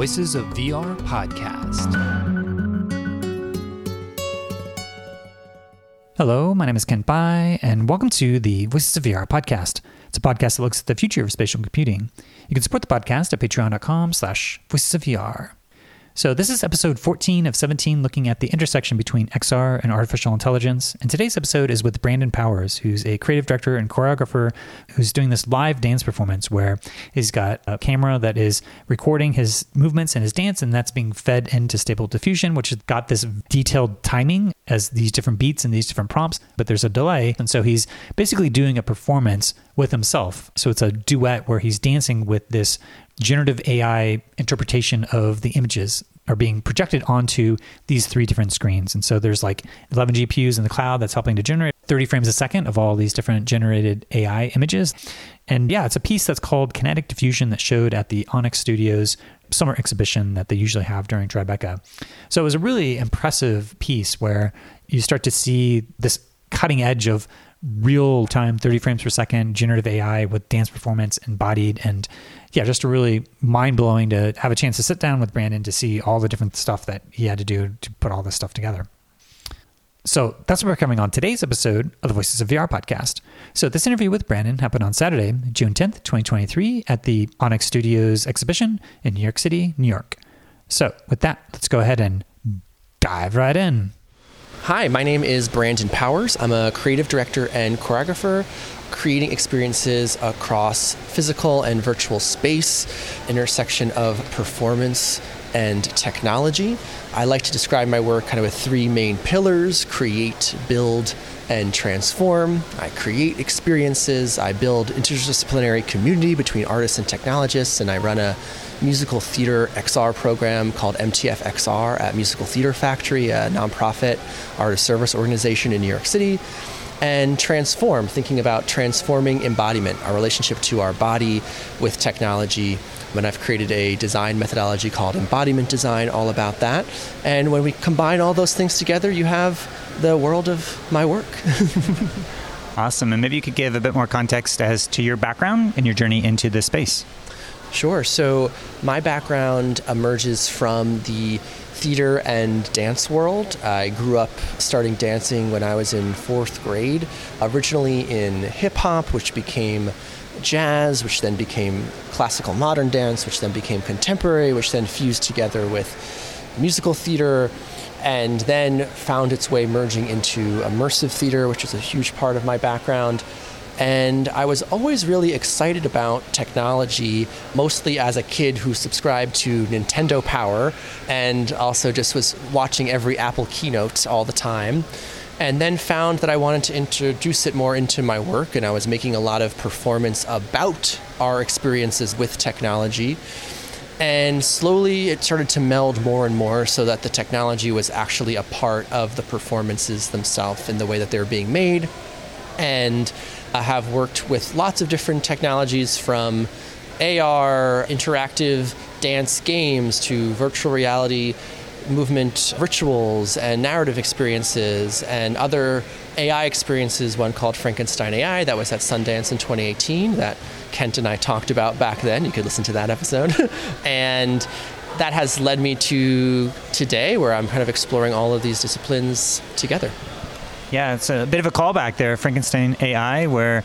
Voices of VR podcast. Hello, my name is Kent Bye, and welcome to the Voices of VR podcast. It's a podcast that looks at the future of spatial computing. You can support the podcast at patreon.com/voicesofvr. So this is episode 14 of 17, looking at the intersection between XR and artificial intelligence. And today's episode is with Brandon Powers, who's a creative director and choreographer who's doing this live dance performance where he's got a camera that is recording his movements and his dance, and that's being fed into Stable Diffusion, which has got this detailed timing as these different beats and these different prompts, but there's a delay. And so he's basically doing a performance with himself. So it's a duet where he's dancing with this generative AI interpretation of the images are being projected onto these three different screens. And so there's like 11 GPUs in the cloud that's helping to generate 30 frames a second of all these different generated AI images. And yeah, it's a piece that's called Kinetic Diffusion that showed at the ONX Studios summer exhibition that they usually have during Tribeca. So it was a really impressive piece where you start to see this cutting edge of real-time 30 frames per second generative AI with dance performance embodied. And yeah, just a really mind-blowing to have a chance to sit down with Brandon to see all the different stuff that he had to do to put all this stuff together. So that's what we're covering on today's episode of the Voices of VR podcast. So this interview with Brandon happened on Saturday, June 10th, 2023 at the ONX Studios exhibition in New York City, New York. So with that, let's go ahead and dive right in. Hi, my name is Brandon Powers. I'm a creative director and choreographer, creating experiences across physical and virtual space, intersection of performance and technology. I like to describe my work kind of with three main pillars: create, build, and transform. I create experiences, I build interdisciplinary community between artists and technologists, and I run a musical theater XR program called MTFXR at Musical Theater Factory, a nonprofit artist service organization in New York City. And transform, thinking about transforming embodiment, our relationship to our body with technology. And I've created a design methodology called embodiment design, all about that. And when we combine all those things together, you have the world of my work. Awesome. And maybe you could give a bit more context as to your background and your journey into this space. Sure. So my background emerges from the theater and dance world. I grew up starting dancing when I was in fourth grade, originally in hip hop, which became jazz, which then became classical modern dance, which then became contemporary, which then fused together with musical theater, and then found its way merging into immersive theater, which is a huge part of my background. And I was always really excited about technology, mostly as a kid who subscribed to Nintendo Power and also just was watching every Apple keynote all the time. And then found that I wanted to introduce it more into my work, and I was making a lot of performance about our experiences with technology. And slowly it started to meld more and more so that the technology was actually a part of the performances themselves in the way that they were being made. And I have worked with lots of different technologies, from AR, interactive dance games, to virtual reality, movement rituals and narrative experiences, and other AI experiences, one called Frankenstein AI that was at Sundance in 2018 that Kent and I talked about back then. You could listen to that episode. And that has led me to today, where I'm kind of exploring all of these disciplines together. Yeah, it's a bit of a callback there, Frankenstein AI, where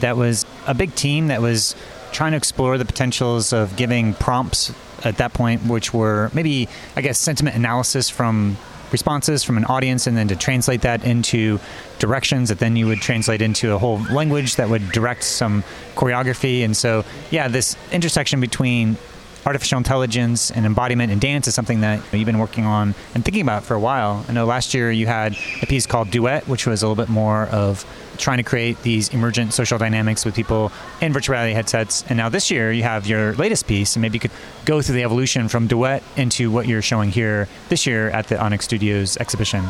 that was a big team that was trying to explore the potentials of giving prompts at that point, which were maybe, I guess, sentiment analysis from responses from an audience, and then to translate that into directions that then you would translate into a whole language that would direct some choreography. And so, yeah, this intersection between artificial intelligence and embodiment and dance is something that you've been working on and thinking about for a while. I know last year you had a piece called Duet, which was a little bit more of trying to create these emergent social dynamics with people in virtual reality headsets. And now this year you have your latest piece, and maybe you could go through the evolution from Duet into what you're showing here this year at the ONX Studios exhibition.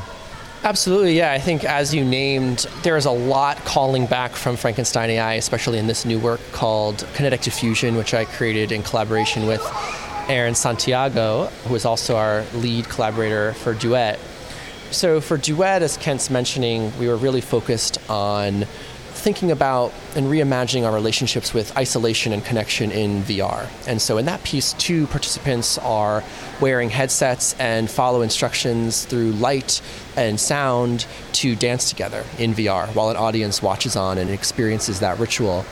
Absolutely, yeah. I think as you named, there is a lot calling back from Frankenstein AI, especially in this new work called Kinetic Diffusion, which I created in collaboration with Aaron Santiago, who is also our lead collaborator for Duet. So for Duet, as Kent's mentioning, we were really focused on thinking about and reimagining our relationships with isolation and connection in VR. And so in that piece, two participants are wearing headsets and follow instructions through light and sound to dance together in VR while an audience watches on and experiences that ritual.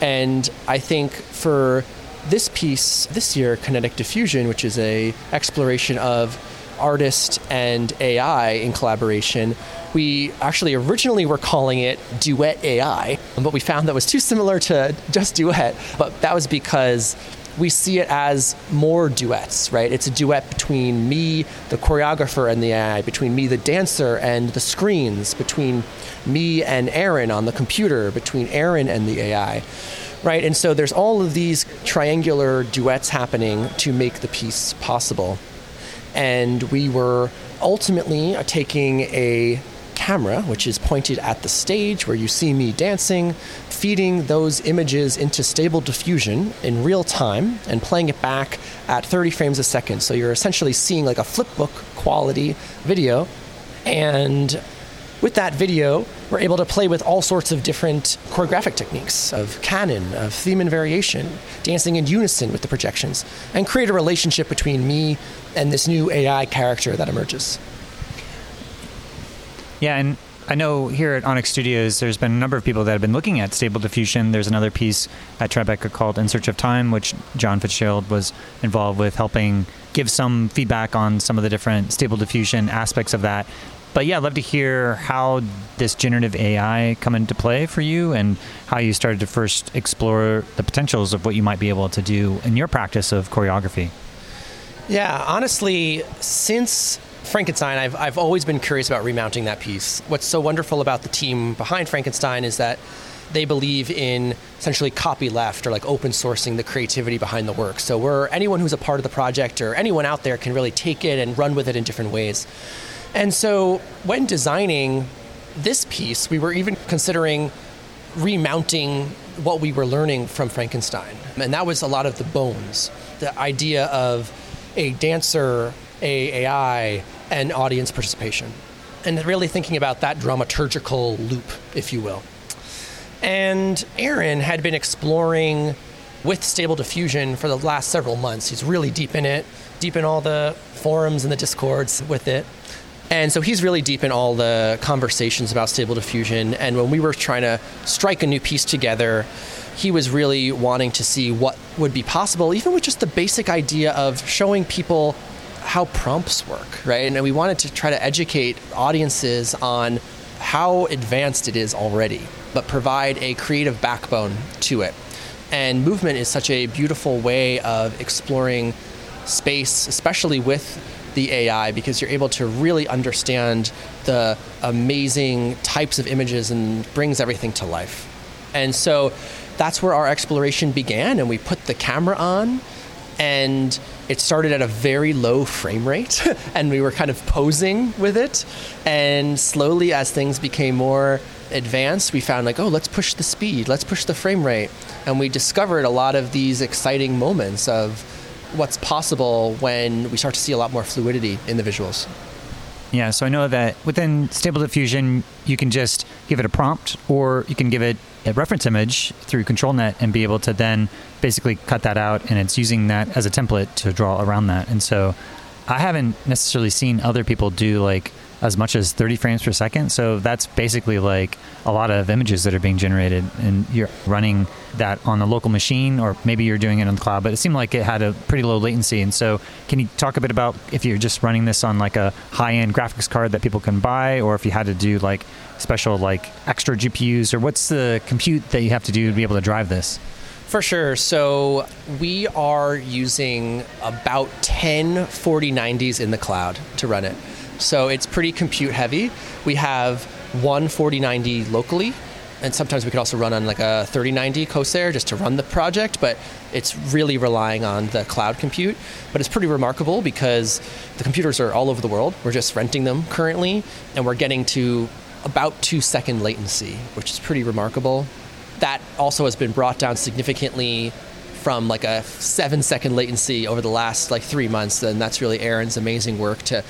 And I think for this piece, this year, Kinetic Diffusion, which is an exploration of artist and AI in collaboration, we actually originally were calling it Duet AI, but we found that was too similar to just Duet. But that was because we see it as more duets, right? It's a duet between me, the choreographer, and the AI, between me, the dancer, and the screens, between me and Aaron on the computer, between Aaron and the AI, right? And so there's all of these triangular duets happening to make the piece possible. And we were ultimately taking a camera, which is pointed at the stage where you see me dancing, feeding those images into Stable Diffusion in real time and playing it back at 30 frames a second. So you're essentially seeing like a flipbook quality video. And with that video, we're able to play with all sorts of different choreographic techniques of canon, of theme and variation, dancing in unison with the projections, and create a relationship between me and this new AI character that emerges. Yeah, and I know here at ONX Studios, there's been a number of people that have been looking at Stable Diffusion. There's another piece at Tribeca called In Search of Time, which John Fitzgerald was involved with helping give some feedback on some of the different Stable Diffusion aspects of that. But yeah, I'd love to hear how this generative AI come into play for you and how you started to first explore the potentials of what you might be able to do in your practice of choreography. Yeah, honestly, since Frankenstein, I've always been curious about remounting that piece. What's so wonderful about the team behind Frankenstein is that they believe in essentially copyleft or like open sourcing the creativity behind the work. So anyone who's a part of the project or anyone out there can really take it and run with it in different ways. And so when designing this piece, we were even considering remounting what we were learning from Frankenstein. And that was a lot of the bones, the idea of a dancer, a AI, and audience participation. And really thinking about that dramaturgical loop, if you will. And Aaron had been exploring with Stable Diffusion for the last several months. He's really deep in it, deep in all the forums and the discords with it. And so he's really deep in all the conversations about Stable Diffusion. And when we were trying to strike a new piece together, he was really wanting to see what would be possible, even with just the basic idea of showing people how prompts work, right? And we wanted to try to educate audiences on how advanced it is already, but provide a creative backbone to it. And movement is such a beautiful way of exploring space, especially with the AI, because you're able to really understand the amazing types of images and brings everything to life. And so that's where our exploration began, and we put the camera on, and it started at a very low frame rate, and we were kind of posing with it. And slowly, as things became more advanced, we found like, oh, let's push the speed, let's push the frame rate. And we discovered a lot of these exciting moments of what's possible when we start to see a lot more fluidity in the visuals. Yeah, so I know that within Stable Diffusion, you can just give it a prompt, or you can give it a reference image through Control Net and be able to then basically cut that out, and it's using that as a template to draw around that. And so I haven't necessarily seen other people do like as much as 30 frames per second. So that's basically like a lot of images that are being generated, and you're running that on a local machine, or maybe you're doing it on the cloud, but it seemed like it had a pretty low latency. And so can you talk a bit about if you're just running this on like a high-end graphics card that people can buy, or if you had to do like special like extra GPUs, or what's the compute that you have to do to be able to drive this? For sure. So we are using about 10 4090s in the cloud to run it. So it's pretty compute heavy. We have one 4090 locally, and sometimes we could also run on like a 3090 Corsair just to run the project, but it's really relying on the cloud compute. But it's pretty remarkable because the computers are all over the world. We're just renting them currently, and we're getting to about 2-second latency, which is pretty remarkable. That also has been brought down significantly from like a 7-second latency over the last like 3 months, and that's really Aaron's amazing work to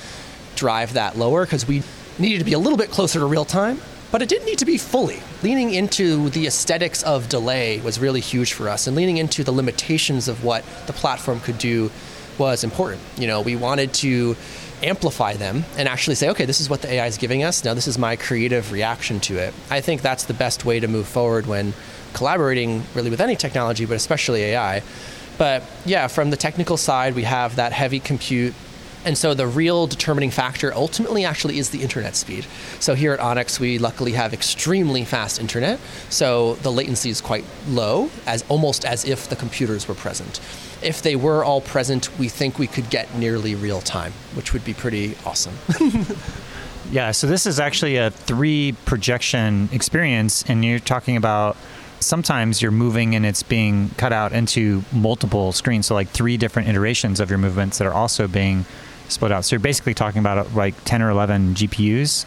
drive that lower, because we needed to be a little bit closer to real time, But it didn't need to be fully. Leaning into the aesthetics of delay was really huge for us, and leaning into the limitations of what the platform could do was important. You know, we wanted to amplify them and actually say, okay, this is what the AI is giving us. Now this is my creative reaction to it. I think that's the best way to move forward when collaborating really with any technology, but especially AI. But yeah, from the technical side, we have that heavy compute. And so the real determining factor ultimately actually is the internet speed. So here at ONX, we luckily have extremely fast internet. So the latency is quite low, as almost as if the computers were present. If they were all present, we think we could get nearly real time, which would be pretty awesome. Yeah, so this is actually a 3 projection experience, and you're talking about sometimes you're moving and it's being cut out into multiple screens, so like 3 different iterations of your movements that are also being split out. So you're basically talking about like 10 or 11 GPUs,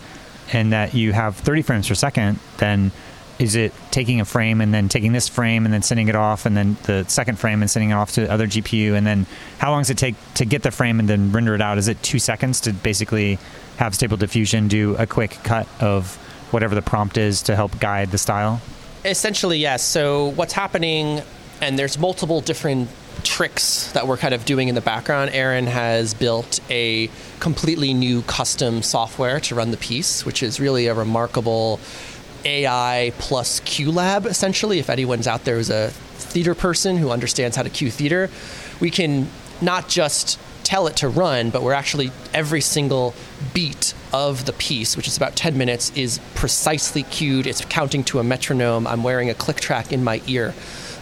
and that you have 30 frames per second. Then is it taking a frame and then taking this frame and then sending it off, and then the second frame and sending it off to the other GPU? And then how long does it take to get the frame and then render it out? Is it 2 seconds to basically have Stable Diffusion do a quick cut of whatever the prompt is to help guide the style? Essentially, yes. So what's happening, and there's multiple different tricks that we're kind of doing in the background. Aaron has built a completely new custom software to run the piece, which is really a remarkable AI plus Qlab, essentially. If anyone's out there who's a theater person who understands how to cue theater, we can not just tell it to run, but we're actually, every single beat of the piece, which is about 10 minutes, is precisely cued. It's counting to a metronome. I'm wearing a click track in my ear,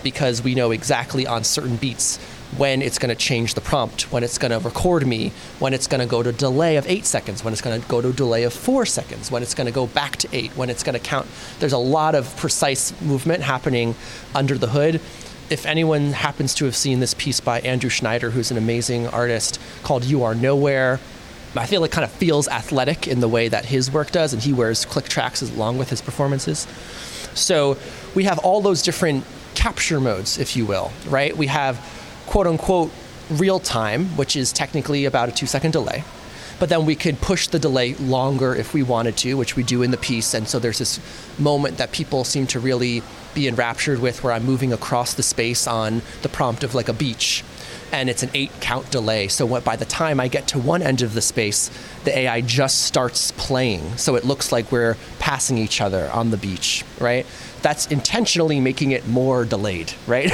because we know exactly on certain beats when it's going to change the prompt, when it's going to record me, when it's going to go to delay of 8 seconds, when it's going to go to delay of 4 seconds, when it's going to go back to 8, when it's going to count. There's a lot of precise movement happening under the hood. If anyone happens to have seen this piece by Andrew Schneider, who's an amazing artist, called You Are Nowhere, I feel it kind of feels athletic in the way that his work does, and he wears click tracks along with his performances. So we have all those different capture modes, if you will, right? We have quote unquote real time, which is technically about a 2-second delay, but then we could push the delay longer if we wanted to, which we do in the piece. And so there's this moment that people seem to really be enraptured with, where I'm moving across the space on the prompt of like a beach, and it's an 8-count delay. So what, by the time I get to one end of the space, the AI just starts playing. So it looks like we're passing each other on the beach, right? That's intentionally making it more delayed, right?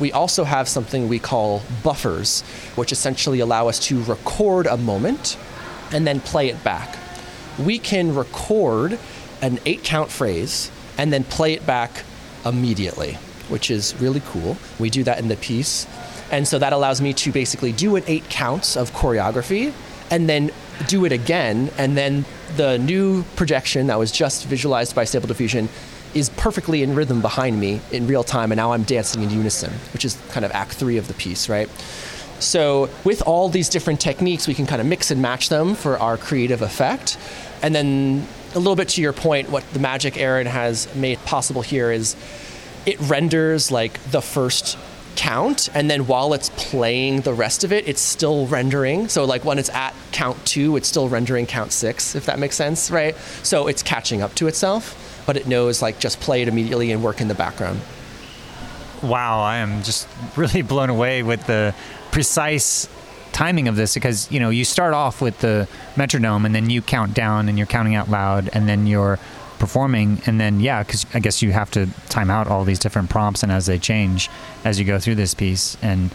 We also have something we call buffers, which essentially allow us to record a moment and then play it back. We can record an 8-count phrase and then play it back immediately, which is really cool. We do that in the piece. And so that allows me to basically do an 8 counts of choreography and then do it again. And then the new projection that was just visualized by Stable Diffusion is perfectly in rhythm behind me in real time. And now I'm dancing in unison, which is kind of act 3 of the piece, right? So with all these different techniques, we can kind of mix and match them for our creative effect. And then a little bit to your point, what the magic Aaron has made possible here is it renders like the first count, and then while it's playing the rest of it, it's still rendering. So like when it's at count 2, it's still rendering count 6, if that makes sense, right? So it's catching up to itself, but it knows like just play it immediately and work in the background. Wow, I am just really blown away with the precise timing of this, because you know, you start off with the metronome and then you count down and you're counting out loud and then you're performing, and then because I guess you have to time out all these different prompts and as they change as you go through this piece. And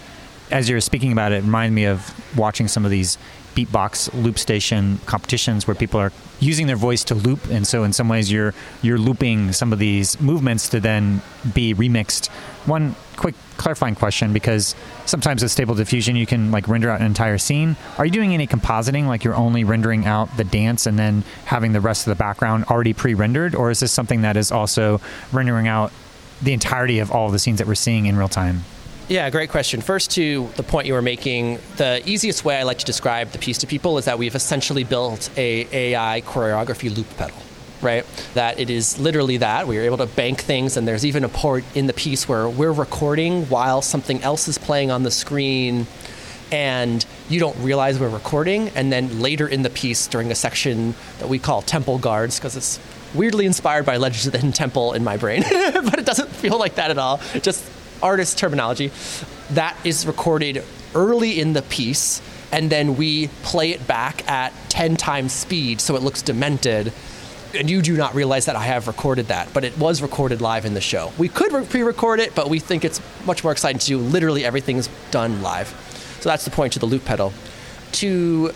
as you're speaking about it, reminded me of watching some of these beatbox loop station competitions where people are using their voice to loop, and so in some ways you're looping some of these movements to then be remixed. One quick clarifying question, because sometimes with Stable Diffusion you can like render out an entire scene. Are you doing any compositing, like you're only rendering out the dance and then having the rest of the background already pre-rendered, or is this something that is also rendering out the entirety of all of the scenes that we're seeing in real time? Yeah, great question. First, to the point you were making, the easiest way I like to describe the piece to people is that we've essentially built a AI choreography loop pedal, right? That it is literally that. We are able to bank things, and there's even a part in the piece where we're recording while something else is playing on the screen, and you don't realize we're recording. And then later in the piece, during a section that we call Temple Guards, because it's weirdly inspired by Legends of the Hidden Temple in my brain, but it doesn't feel like that at all. Just artist terminology. That is recorded early in the piece, and then we play it back at 10 times speed so it looks demented. And you do not realize that I have recorded that, but it was recorded live in the show. We could pre-record it, but we think it's much more exciting to do literally everything's done live. So that's the point to the loop pedal. To,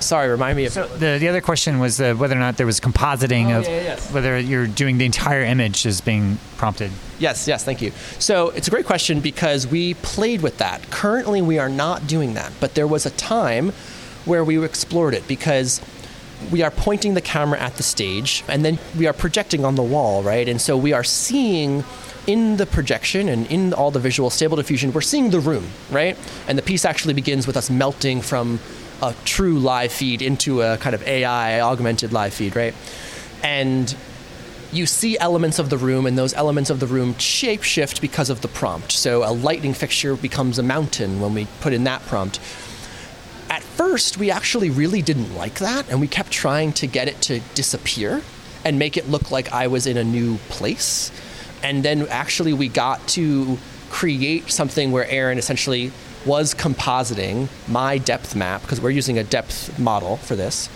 sorry, remind me of... So the other question was whether or not there was compositing whether you're doing the entire image is being prompted. Yes, thank you. So it's a great question because we played with that. Currently, we are not doing that, but there was a time where we explored it because we are pointing the camera at the stage and then we are projecting on the wall, right? And so we are seeing in the projection and in all the visual Stable Diffusion, we're seeing the room, right? And the piece actually begins with us melting from a true live feed into a kind of AI augmented live feed, right? And you see elements of the room, and those elements of the room shapeshift because of the prompt. So a lightning fixture becomes a mountain when we put in that prompt. At first, we actually really didn't like that, and we kept trying to get it to disappear and make it look like I was in a new place. And then actually we got to create something where Aaron essentially was compositing my depth map, because we're using a depth model for this.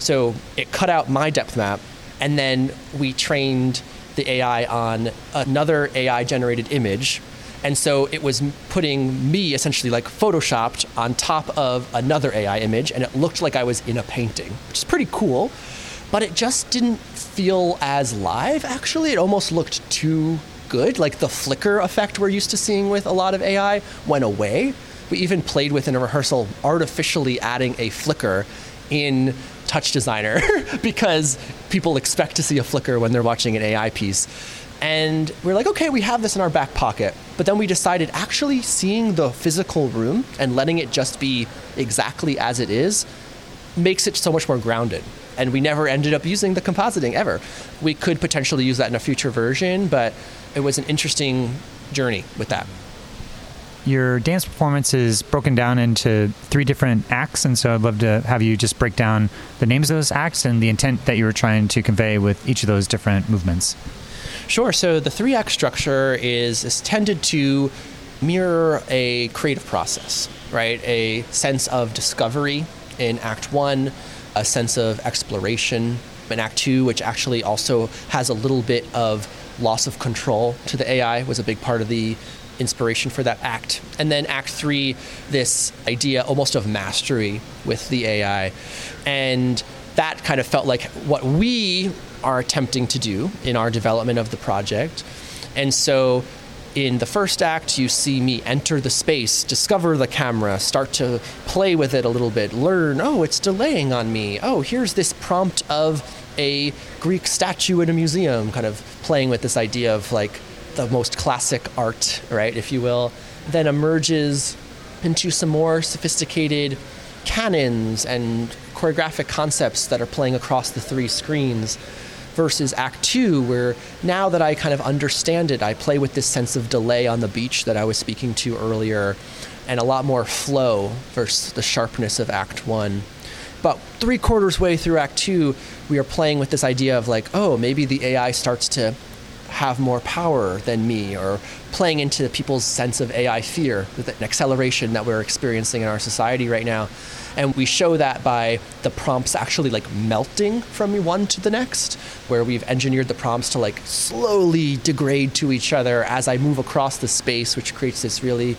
So it cut out my depth map, and then we trained the AI on another AI-generated image. And so it was putting me essentially like photoshopped on top of another AI image, and it looked like I was in a painting, which is pretty cool. But it just didn't feel as live, actually. It almost looked too good. Like the flicker effect we're used to seeing with a lot of AI went away. We even played with, in a rehearsal, artificially adding a flicker in Touch Designer because people expect to see a flicker when they're watching an AI piece. And we're like, okay, we have this in our back pocket. But then we decided actually seeing the physical room and letting it just be exactly as it is makes it so much more grounded. And we never ended up using the compositing ever. We could potentially use that in a future version, but it was an interesting journey with that. Your dance performance is broken down into 3 different acts, and so I'd love to have you just break down the names of those acts and the intent that you were trying to convey with each of those different movements. Sure. So the 3-act structure is tended to mirror a creative process, right? A sense of discovery in Act 1, a sense of exploration in Act 2, which actually also has a little bit of loss of control to the AI, was a big part of the inspiration for that act. And then Act 3, this idea almost of mastery with the AI. And that kind of felt like what we are attempting to do in our development of the project. And so in the 1st act, you see me enter the space, discover the camera, start to play with it a little bit, learn, oh, it's delaying on me. Oh, here's this prompt of a Greek statue in a museum, kind of playing with this idea of like the most classic art, right, if you will, then emerges into some more sophisticated canons and choreographic concepts that are playing across the 3 screens. Versus Act 2, where now that I kind of understand it, I play with this sense of delay on the beach that I was speaking to earlier, and a lot more flow versus the sharpness of Act 1. But 3/4 way through Act 2, we are playing with this idea of like, oh, maybe the AI starts to have more power than me, or playing into people's sense of AI fear, with an acceleration that we're experiencing in our society right now. And we show that by the prompts actually like melting from one to the next, where we've engineered the prompts to like slowly degrade to each other as I move across the space, which creates this really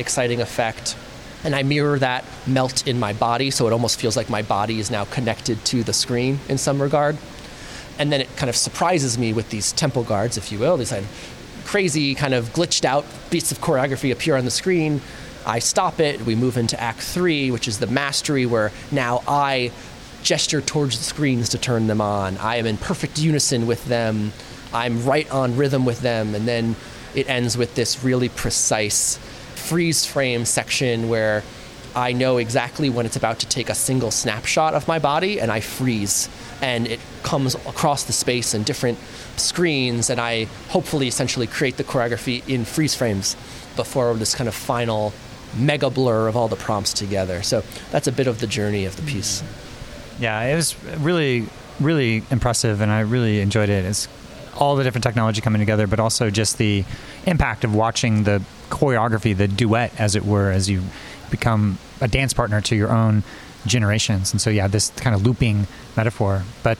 exciting effect. And I mirror that melt in my body, so it almost feels like my body is now connected to the screen in some regard. And then it kind of surprises me with these tempo guards, if you will, these crazy kind of glitched out bits of choreography appear on the screen. I stop it, we move into Act 3, which is the mastery, where now I gesture towards the screens to turn them on. I am in perfect unison with them. I'm right on rhythm with them. And then it ends with this really precise freeze frame section where I know exactly when it's about to take a single snapshot of my body, and I freeze. And it comes across the space in different screens, and I hopefully essentially create the choreography in freeze frames before this kind of final mega blur of all the prompts together. So that's a bit of the journey of the piece. Yeah, it was really really impressive, and I really enjoyed it. It's all the different technology coming together, but also just the impact of watching the choreography, the duet, as it were, as you become a dance partner to your own generations. And so, yeah, this kind of looping metaphor. But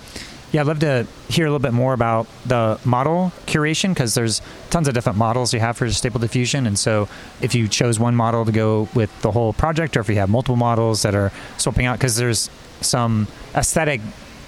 yeah, I'd love to hear a little bit more about the model curation, because there's tons of different models you have for Stable Diffusion. And so if you chose one model to go with the whole project, or if you have multiple models that are swapping out, because there's some aesthetic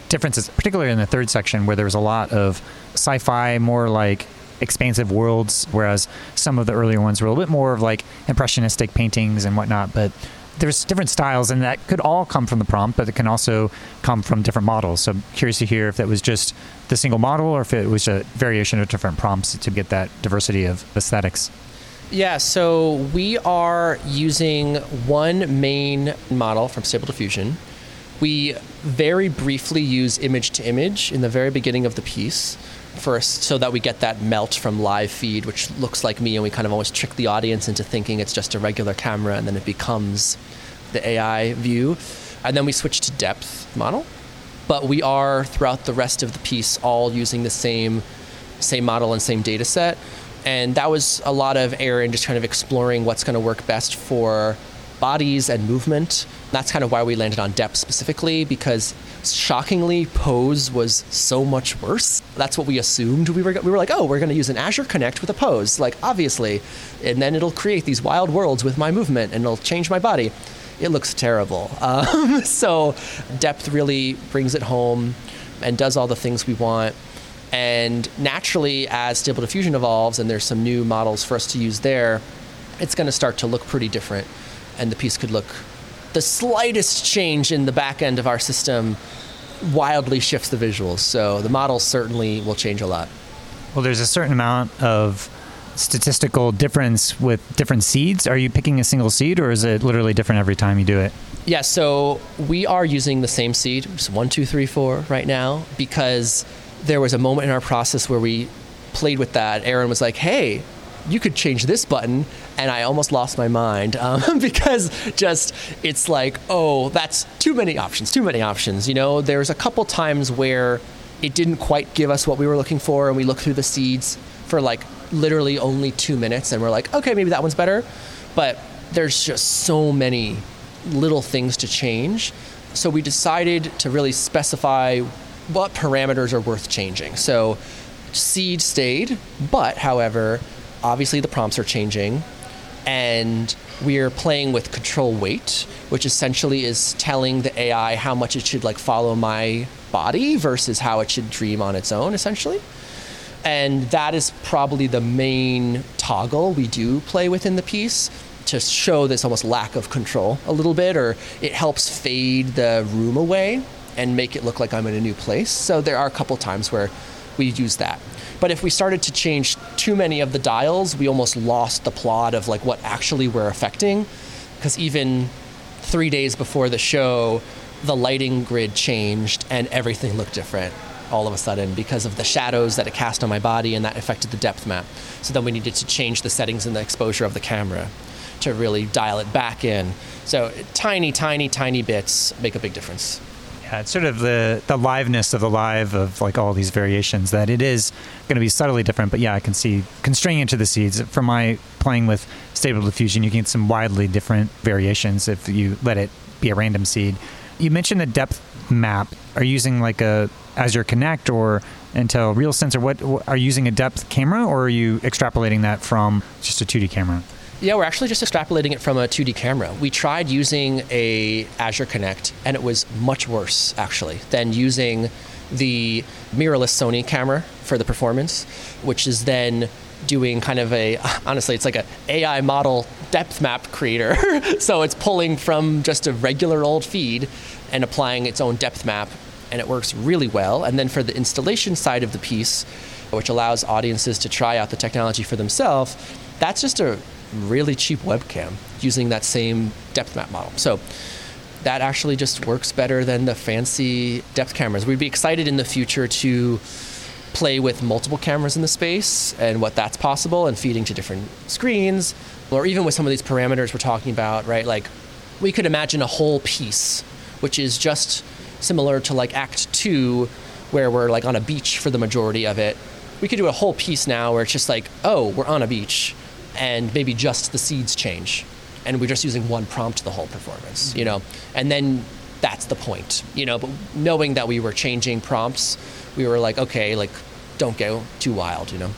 differences, particularly in the third section, where there was a lot of sci-fi, more like expansive worlds, whereas some of the earlier ones were a little bit more of like impressionistic paintings and whatnot. But there's different styles, and that could all come from the prompt, but it can also come from different models. So I'm curious to hear if that was just the single model, or if it was a variation of different prompts to get that diversity of aesthetics. Yeah, so we are using one main model from Stable Diffusion. We very briefly use image to image in the very beginning of the piece first, so that we get that melt from live feed, which looks like me, and we kind of always trick the audience into thinking it's just a regular camera, and then it becomes the AI view. And then we switch to depth model. But we are, throughout the rest of the piece, all using the same model and same data set. And that was a lot of Aaron just kind of exploring what's going to work best for bodies and movement. That's kind of why we landed on depth specifically, because shockingly, pose was so much worse. That's what we assumed. We were like, oh, we're going to use an Azure Kinect with a pose, like, obviously, and then it'll create these wild worlds with my movement, and it'll change my body. It looks terrible. So depth really brings it home and does all the things we want. And naturally, as Stable Diffusion evolves and there's some new models for us to use there, it's going to start to look pretty different. And the piece could look, the slightest change in the back end of our system wildly shifts the visuals. So the model certainly will change a lot. Well, there's a certain amount of statistical difference with different seeds. Are you picking a single seed, or is it literally different every time you do it? Yeah, so we are using the same seed, it's 1, 2, 3, 4 right now, because there was a moment in our process where we played with that. Aaron was like, hey, you could change this button, and I almost lost my mind because just it's like, oh, that's too many options. You know, there's a couple times where it didn't quite give us what we were looking for, and we looked through the seeds for like literally only 2 minutes, and we're like, okay, maybe that one's better. But there's just so many little things to change. So we decided to really specify what parameters are worth changing. So seed stayed, but however, obviously the prompts are changing, and we're playing with control weight, which essentially is telling the AI how much it should like follow my body versus how it should dream on its own, essentially. And that is probably the main toggle we do play with in the piece to show this almost lack of control a little bit, or it helps fade the room away and make it look like I'm in a new place. So there are a couple times where we use that. But if we started to change too many of the dials, we almost lost the plot of like what actually we're affecting. Because even 3 days before the show, the lighting grid changed and everything looked different all of a sudden because of the shadows that it cast on my body, and that affected the depth map. So then we needed to change the settings and the exposure of the camera to really dial it back in. So tiny bits make a big difference. Yeah, it's sort of the liveness of the live of like all these variations that it is going to be subtly different. But yeah, I can see constraining to the seeds. From my playing with Stable Diffusion, you can get some widely different variations if you let it be a random seed. You mentioned the depth map. Are you using like a Azure Kinect or Intel RealSense, or what are you using a depth camera, or are you extrapolating that from just a 2D camera? Yeah, we're actually just extrapolating it from a 2D camera. We tried using a Azure Kinect, and it was much worse, actually, than using the mirrorless Sony camera for the performance, which is then doing kind of a, honestly, it's like an AI model depth map creator. So it's pulling from just a regular old feed and applying its own depth map, and it works really well. And then for the installation side of the piece, which allows audiences to try out the technology for themselves, that's just a really cheap webcam using that same depth map model. So that actually just works better than the fancy depth cameras. We'd be excited in the future to play with multiple cameras in the space and what that's possible, and feeding to different screens, or even with some of these parameters we're talking about, right? Like we could imagine a whole piece, which is just similar to like Act 2, where we're like on a beach for the majority of it. We could do a whole piece now where it's just like, oh, we're on a beach, and maybe just the seeds change, and we're just using one prompt the whole performance, you know? And then that's the point, you know? But knowing that we were changing prompts, we were like, okay, like, don't go too wild, you know?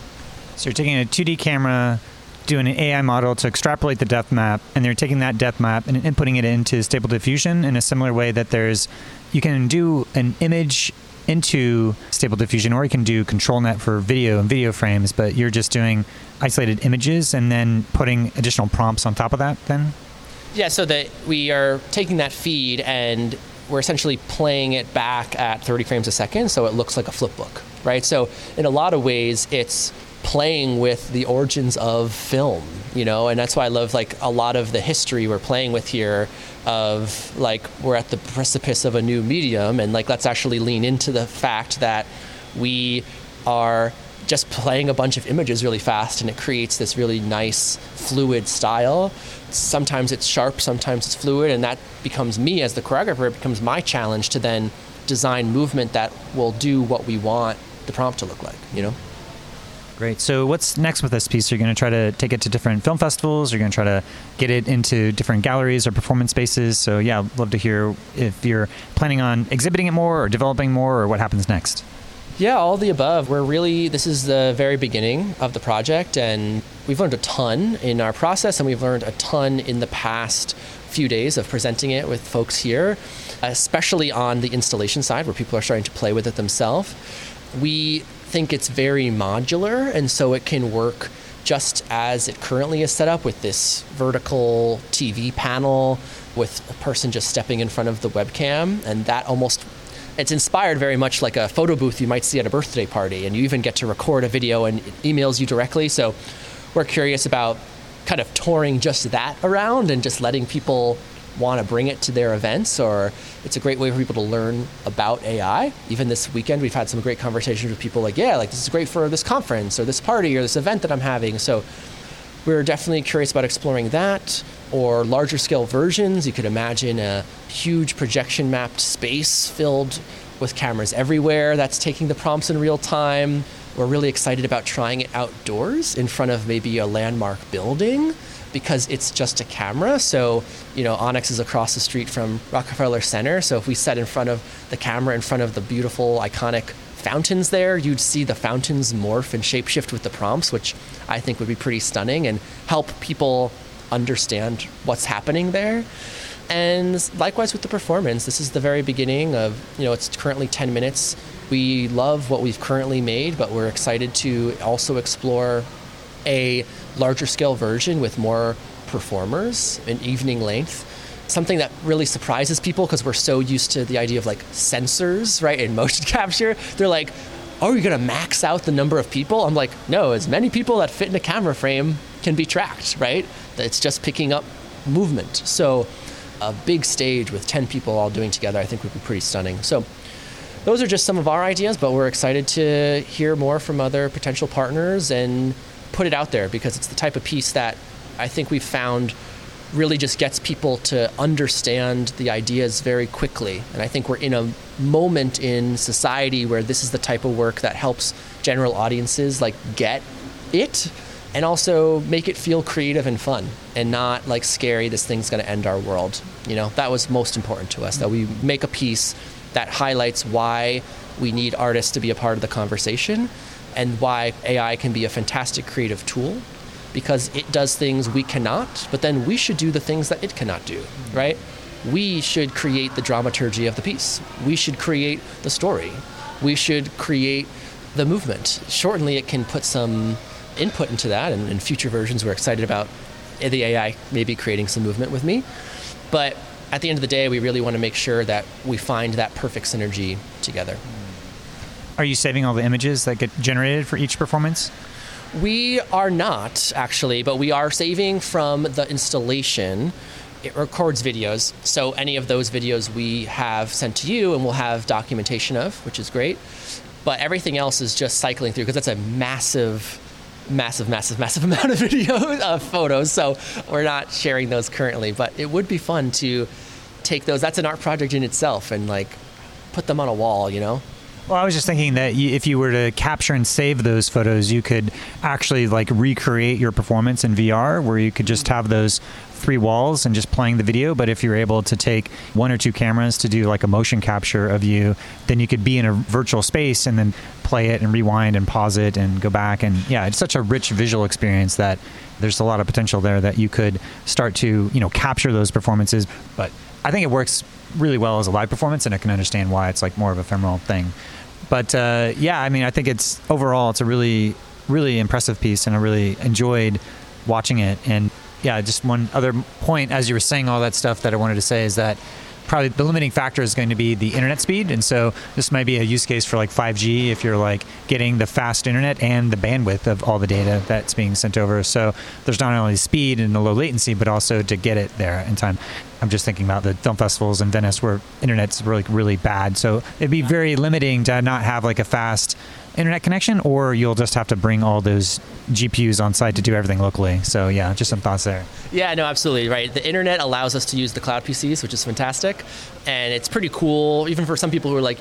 So you're taking a 2D camera, doing an AI model to extrapolate the depth map, and they're taking that depth map and inputting it into Stable Diffusion in a similar way that there's, you can do an image into Stable Diffusion, or you can do Control Net for video and video frames, but you're just doing isolated images and then putting additional prompts on top of that then? Yeah, so that we are taking that feed and we're essentially playing it back at 30 frames a second, so it looks like a flip book, right? So in a lot of ways, it's playing with the origins of film, you know, and that's why I love like a lot of the history we're playing with here of like we're at the precipice of a new medium, and like let's actually lean into the fact that we are just playing a bunch of images really fast, and it creates this really nice fluid style. Sometimes it's sharp, sometimes it's fluid, and that becomes me as the choreographer. It becomes my challenge to then design movement that will do what we want the prompt to look like, you know? Great. So what's next with this piece? Are you going to try to take it to different film festivals? Are you going to try to get it into different galleries or performance spaces? So yeah, I'd love to hear if you're planning on exhibiting it more or developing more, or what happens next. Yeah, all the above. We're really, this is the very beginning of the project, and we've learned a ton in our process, and we've learned a ton in the past few days of presenting it with folks here, especially on the installation side where people are starting to play with it themselves. We think it's very modular, and so it can work just as it currently is set up with this vertical TV panel with a person just stepping in front of the webcam, and that almost, it's inspired very much like a photo booth you might see at a birthday party, and you even get to record a video and it emails you directly. So we're curious about kind of touring just that around and just letting people want to bring it to their events, or it's a great way for people to learn about AI. Even this weekend, we've had some great conversations with people like, yeah, like this is great for this conference or this party or this event that I'm having. So we're definitely curious about exploring that, or larger scale versions. You could imagine a huge projection mapped space filled with cameras everywhere that's taking the prompts in real time. We're really excited about trying it outdoors in front of maybe a landmark building, because it's just a camera. So, you know, ONX is across the street from Rockefeller Center. So if we set in front of the camera in front of the beautiful, iconic fountains there, you'd see the fountains morph and shapeshift with the prompts, which I think would be pretty stunning and help people understand what's happening there. And likewise with the performance, this is the very beginning of, you know, it's currently 10 minutes. We love what we've currently made, but we're excited to also explore a larger scale version with more performers, an evening length, something that really surprises people because we're so used to the idea of like sensors, right, in motion capture. They're like, oh, you're going to max out the number of people? I'm like, no, as many people that fit in a camera frame can be tracked, right? It's just picking up movement. So a big stage with 10 people all doing together, I think would be pretty stunning. So those are just some of our ideas, but we're excited to hear more from other potential partners and put it out there, because it's the type of piece that I think we've found really just gets people to understand the ideas very quickly. And I think we're in a moment in society where this is the type of work that helps general audiences like get it and also make it feel creative and fun and not like scary, this thing's going to end our world. You know, that was most important to us, that we make a piece that highlights why we need artists to be a part of the conversation, and why AI can be a fantastic creative tool, because it does things we cannot, but then we should do the things that it cannot do, right? We should create the dramaturgy of the piece. We should create the story. We should create the movement. Shortly, it can put some input into that, and in future versions, we're excited about the AI maybe creating some movement with me. But at the end of the day, we really want to make sure that we find that perfect synergy together. Are you saving all the images that get generated for each performance? We are not, actually, but we are saving from the installation. It records videos, so any of those videos we have sent to you and we'll have documentation of, which is great. But everything else is just cycling through, because that's a massive amount of videos, photos, so we're not sharing those currently. But it would be fun to take those. That's an art project in itself, and like put them on a wall, you know? Well, I was just thinking that if you were to capture and save those photos, you could actually like recreate your performance in VR, where you could just have those three walls and just playing the video. But if you're able to take one or two cameras to do like a motion capture of you, then you could be in a virtual space and then play it and rewind and pause it and go back. And yeah, it's such a rich visual experience that there's a lot of potential there that you could start to, you know, capture those performances. But I think it works really well as a live performance, and I can understand why it's like more of an ephemeral thing. But yeah, I mean, I think it's overall, it's a really, really impressive piece, and I really enjoyed watching it. And yeah, just one other point, as you were saying all that stuff that I wanted to say, is that probably the limiting factor is going to be the internet speed. And so this might be a use case for like 5G if you're like getting the fast internet and the bandwidth of all the data that's being sent over. So there's not only speed and the low latency, but also to get it there in time. I'm just thinking about the film festivals in Venice where internet's really, really bad. So it'd be very limiting to not have like a fast internet connection, or you'll just have to bring all those GPUs on site to do everything locally. So yeah, just some thoughts there. Yeah, no, absolutely, right. The internet allows us to use the cloud PCs, which is fantastic. And it's pretty cool, even for some people who are like,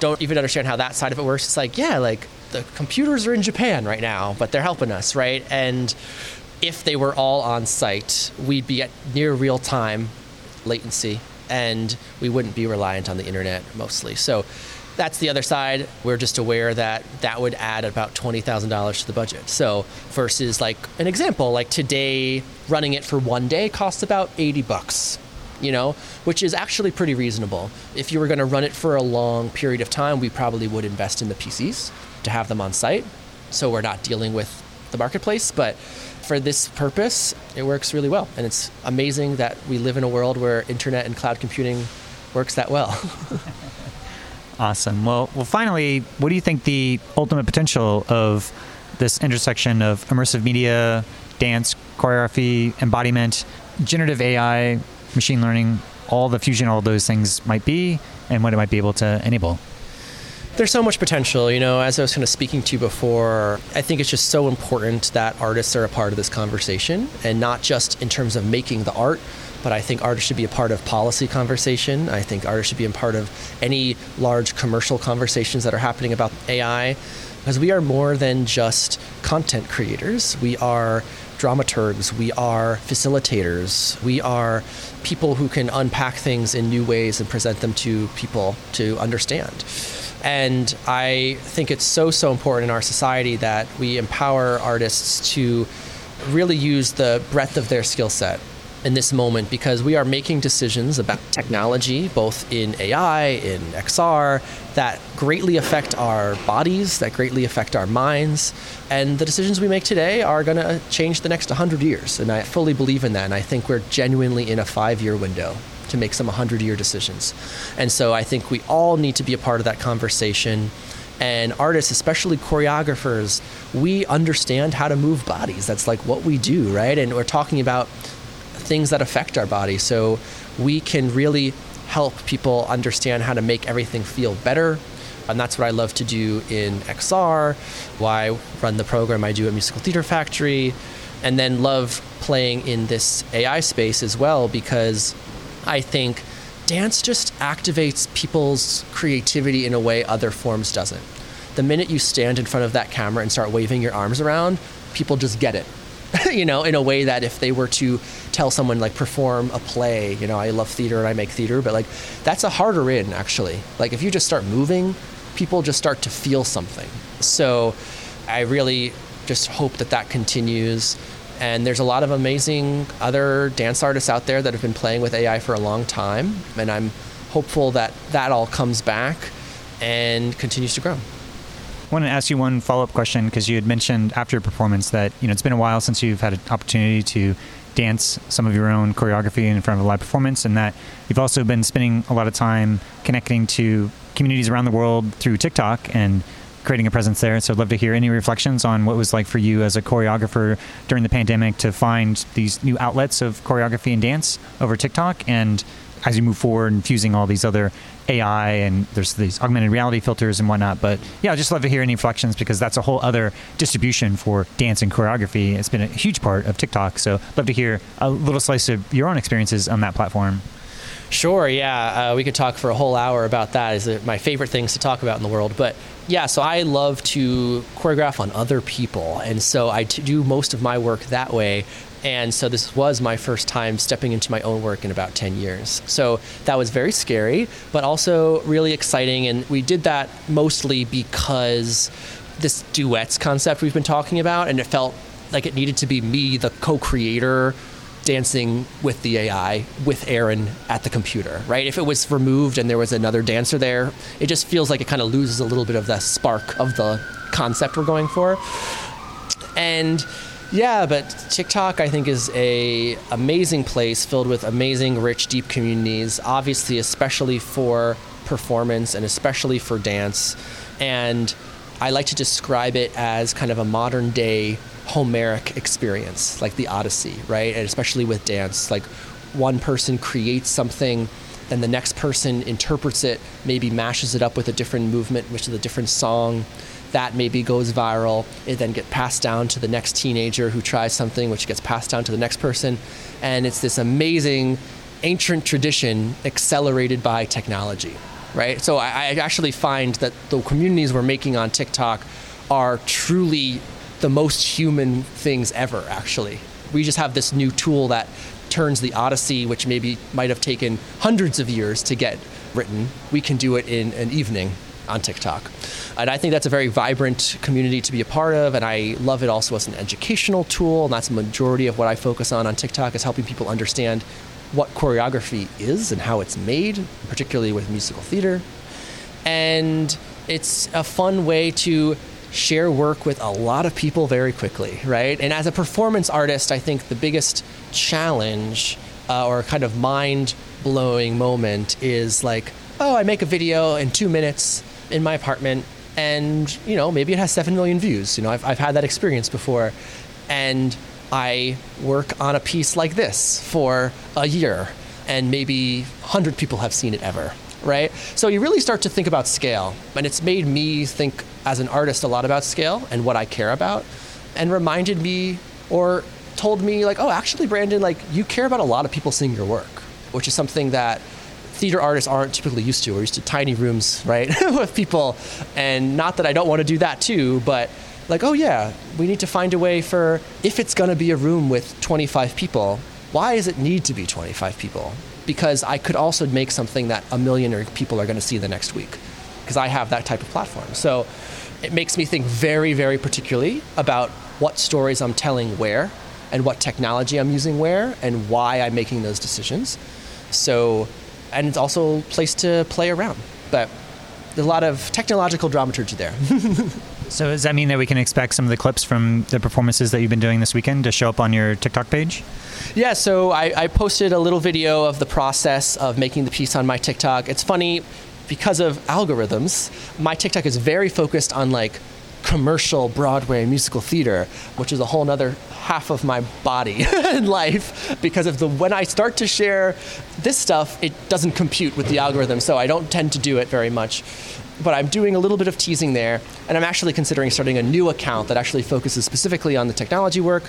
don't even understand how that side of it works. It's like, yeah, like the computers are in Japan right now, but they're helping us, right? And if they were all on site, we'd be at near real time latency, and we wouldn't be reliant on the internet mostly. So that's the other side. We're just aware that that would add about $20,000 to the budget. So versus like an example, like today, running it for one day costs about $80, you know, which is actually pretty reasonable. If you were going to run it for a long period of time, we probably would invest in the PCs to have them on site. So we're not dealing with the marketplace, but for this purpose, it works really well. And it's amazing that we live in a world where internet and cloud computing works that well. Awesome. Well, finally, what do you think the ultimate potential of this intersection of immersive media, dance, choreography, embodiment, generative AI, machine learning, all the fusion, all those things might be, and what it might be able to enable? There's so much potential, you know, as I was kind of speaking to you before, I think it's just so important that artists are a part of this conversation, and not just in terms of making the art, but I think artists should be a part of policy conversation. I think artists should be a part of any large commercial conversations that are happening about AI, because we are more than just content creators. We are dramaturgs, we are facilitators, we are people who can unpack things in new ways and present them to people to understand. And I think it's so, so important in our society that we empower artists to really use the breadth of their skill set in this moment, because we are making decisions about technology, both in AI, in XR, that greatly affect our bodies, that greatly affect our minds. And the decisions we make today are going to change the next 100 years. And I fully believe in that. And I think we're genuinely in a 5-year window to make some 100-year decisions. And so I think we all need to be a part of that conversation. And artists, especially choreographers, we understand how to move bodies. That's like what we do, right? And we're talking about things that affect our body. So we can really help people understand how to make everything feel better. And that's what I love to do in XR, why I run the program I do at Musical Theater Factory, and then love playing in this AI space as well, because I think dance just activates people's creativity in a way other forms doesn't. The minute you stand in front of that camera and start waving your arms around, people just get it, you know, in a way that if they were to tell someone, like, perform a play, you know, I love theater and I make theater, but like that's a harder in, actually. Like if you just start moving, people just start to feel something. So I really just hope that that continues. And there's a lot of amazing other dance artists out there that have been playing with AI for a long time. And I'm hopeful that that all comes back and continues to grow. I want to ask you one follow-up question, because you had mentioned after your performance that, you know, it's been a while since you've had an opportunity to dance some of your own choreography in front of a live performance, and that you've also been spending a lot of time connecting to communities around the world through TikTok and creating a presence there. So I'd love to hear any reflections on what it was like for you as a choreographer during the pandemic to find these new outlets of choreography and dance over TikTok, and as you move forward and fusing all these other AI, and there's these augmented reality filters and whatnot. But yeah, I'd just love to hear any reflections, because that's a whole other distribution for dance and choreography. It's been a huge part of TikTok. So I'd love to hear a little slice of your own experiences on that platform. Sure, yeah. We could talk for a whole hour about that. It's my favorite things to talk about in the world. But yeah, so I love to choreograph on other people. And so I do most of my work that way. And so this was my first time stepping into my own work in about 10 years. So that was very scary, but also really exciting. And we did that mostly because this duets concept we've been talking about, and it felt like it needed to be me, the co-creator, dancing with the AI, with Aaron at the computer, right? If it was removed and there was another dancer there, it just feels like it kind of loses a little bit of the spark of the concept we're going for. And yeah, but TikTok, I think, is an amazing place filled with amazing, rich, deep communities, obviously, especially for performance and especially for dance. And I like to describe it as kind of a modern day Homeric experience, like the Odyssey, right? And especially with dance, like one person creates something and the next person interprets it, maybe mashes it up with a different movement, which is a different song. That maybe goes viral. It then gets passed down to the next teenager who tries something, which gets passed down to the next person. And it's this amazing ancient tradition accelerated by technology, right? So I actually find that the communities we're making on TikTok are truly the most human things ever, actually. We just have this new tool that turns the Odyssey, which maybe might have taken hundreds of years to get written. We can do it in an evening on TikTok. And I think that's a very vibrant community to be a part of, and I love it also as an educational tool, and that's the majority of what I focus on TikTok, is helping people understand what choreography is and how it's made, particularly with musical theater. And it's a fun way to share work with a lot of people very quickly, right? And as a performance artist, I think the biggest challenge or kind of mind-blowing moment is like, oh, I make a video in 2 minutes in my apartment, and, you know, maybe it has 7 million views. You know, I've had that experience before. And I work on a piece like this for a year, and maybe 100 people have seen it ever, right? So you really start to think about scale. And it's made me think as an artist a lot about scale and what I care about, and reminded me or told me, like, oh, actually, Brandon, like, you care about a lot of people seeing your work, which is something that theater artists aren't typically used to. We're used to tiny rooms, right, with people. And not that I don't want to do that too, but like, oh yeah, we need to find a way for, if it's going to be a room with 25 people, why does it need to be 25 people? Because I could also make something that a million people are going to see the next week, because I have that type of platform. So it makes me think very, very particularly about what stories I'm telling where, and what technology I'm using where, and why I'm making those decisions. So, and it's also a place to play around. But there's a lot of technological dramaturgy there. So does that mean that we can expect some of the clips from the performances that you've been doing this weekend to show up on your TikTok page? Yeah, so I posted a little video of the process of making the piece on my TikTok. It's funny, because of algorithms, my TikTok is very focused on like commercial Broadway musical theater, which is a whole nother half of my body and life, because of when I start to share this stuff, it doesn't compute with the algorithm, so I don't tend to do it very much. But I'm doing a little bit of teasing there, and I'm actually considering starting a new account that actually focuses specifically on the technology work.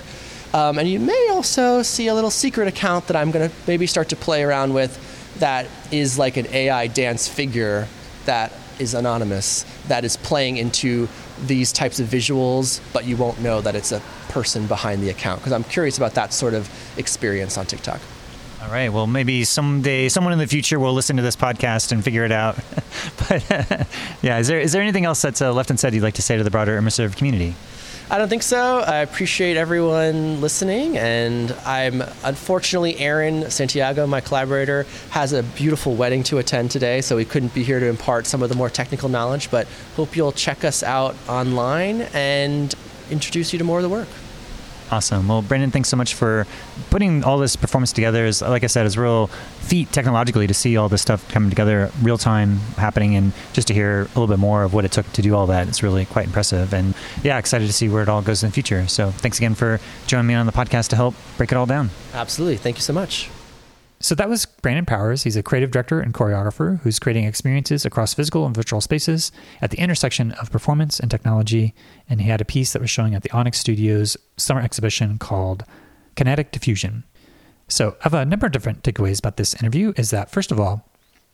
And you may also see a little secret account that I'm going to maybe start to play around with that is like an AI dance figure that is anonymous, that is playing into these types of visuals, but you won't know that it's a person behind the account, because I'm curious about that sort of experience on TikTok. All right. Well, maybe someday, someone in the future will listen to this podcast and figure it out. But yeah, is there anything else that's left unsaid you'd like to say to the broader immersive community? I don't think so. I appreciate everyone listening. And unfortunately, Aaron Santiago, my collaborator, has a beautiful wedding to attend today, so he couldn't be here to impart some of the more technical knowledge, but hope you'll check us out online and introduce you to more of the work. Awesome. Well, Brandon, thanks so much for putting all this performance together. Is, like I said, it's a real feat technologically to see all this stuff coming together, real time happening, and just to hear a little bit more of what it took to do all that. It's really quite impressive. And yeah, excited to see where it all goes in the future. So thanks again for joining me on the podcast to help break it all down. Absolutely. Thank you so much. So that was Brandon Powers. He's a creative director and choreographer who's creating experiences across physical and virtual spaces at the intersection of performance and technology. And he had a piece that was showing at the ONX Studios summer exhibition called Kinetic Diffusion. So I have a number of different takeaways about this interview is that, first of all,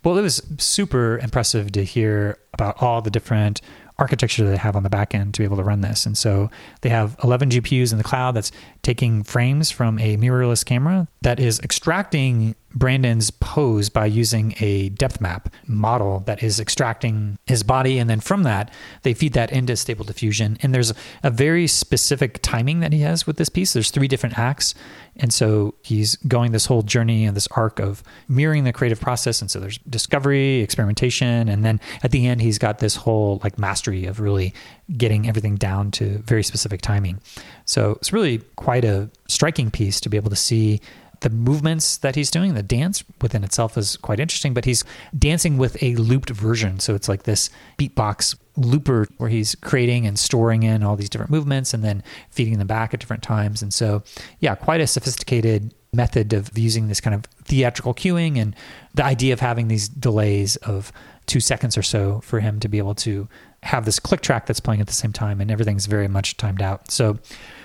well, it was super impressive to hear about all the different architecture that they have on the back end to be able to run this. And so they have 11 GPUs in the cloud that's taking frames from a mirrorless camera that is extracting Brandon's pose by using a depth map model that is extracting his body. And then from that, they feed that into Stable Diffusion. And there's a very specific timing that he has with this piece. There's 3 different acts. And so he's going this whole journey and this arc of mirroring the creative process. And so there's discovery, experimentation. And then at the end, he's got this whole like mastery of really getting everything down to very specific timing. So it's really quite a striking piece to be able to see the movements that he's doing. The dance within itself is quite interesting, but he's dancing with a looped version. So it's like this beatbox looper where he's creating and storing in all these different movements and then feeding them back at different times. And so, yeah, quite a sophisticated method of using this kind of theatrical cueing and the idea of having these delays of 2 seconds or so for him to be able to have this click track that's playing at the same time, and everything's very much timed out. So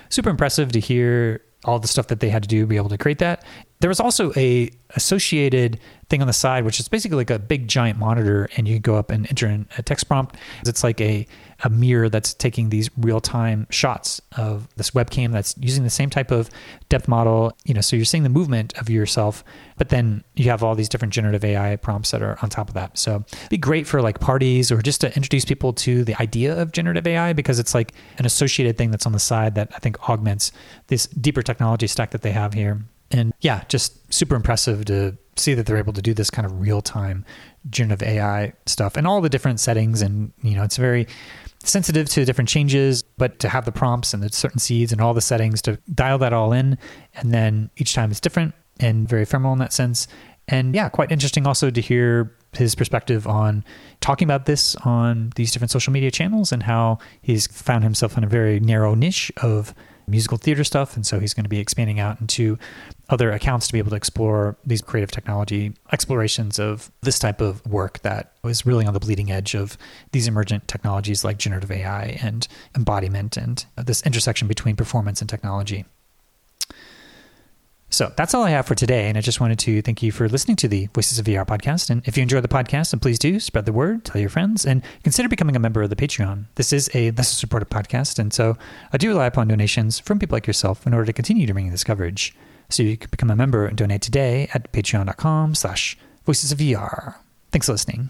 super impressive to hear all the stuff that they had to do to be able to create that. There was also a associated thing on the side, which is basically like a big giant monitor, and you can go up and enter in a text prompt. It's like a mirror that's taking these real-time shots of this webcam that's using the same type of depth model. You know, so you're seeing the movement of yourself, but then you have all these different generative AI prompts that are on top of that. So it'd be great for like parties or just to introduce people to the idea of generative AI, because it's like an associated thing that's on the side that I think augments this deeper technology stack that they have here. And yeah, just super impressive to see that they're able to do this kind of real-time generative AI stuff and all the different settings. And, you know, it's very sensitive to different changes, but to have the prompts and the certain seeds and all the settings to dial that all in. And then each time it's different and very ephemeral in that sense. And yeah, quite interesting also to hear his perspective on talking about this on these different social media channels and how he's found himself in a very narrow niche of musical theater stuff. And so he's going to be expanding out into other accounts to be able to explore these creative technology explorations of this type of work that was really on the bleeding edge of these emergent technologies like generative AI and embodiment and this intersection between performance and technology. So that's all I have for today. And I just wanted to thank you for listening to the Voices of VR podcast. And if you enjoyed the podcast, then please do spread the word, tell your friends, and consider becoming a member of the Patreon. This is a listener-supported podcast, and so I do rely upon donations from people like yourself in order to continue to bring this coverage. So you can become a member and donate today at patreon.com/voicesofvr. Thanks for listening.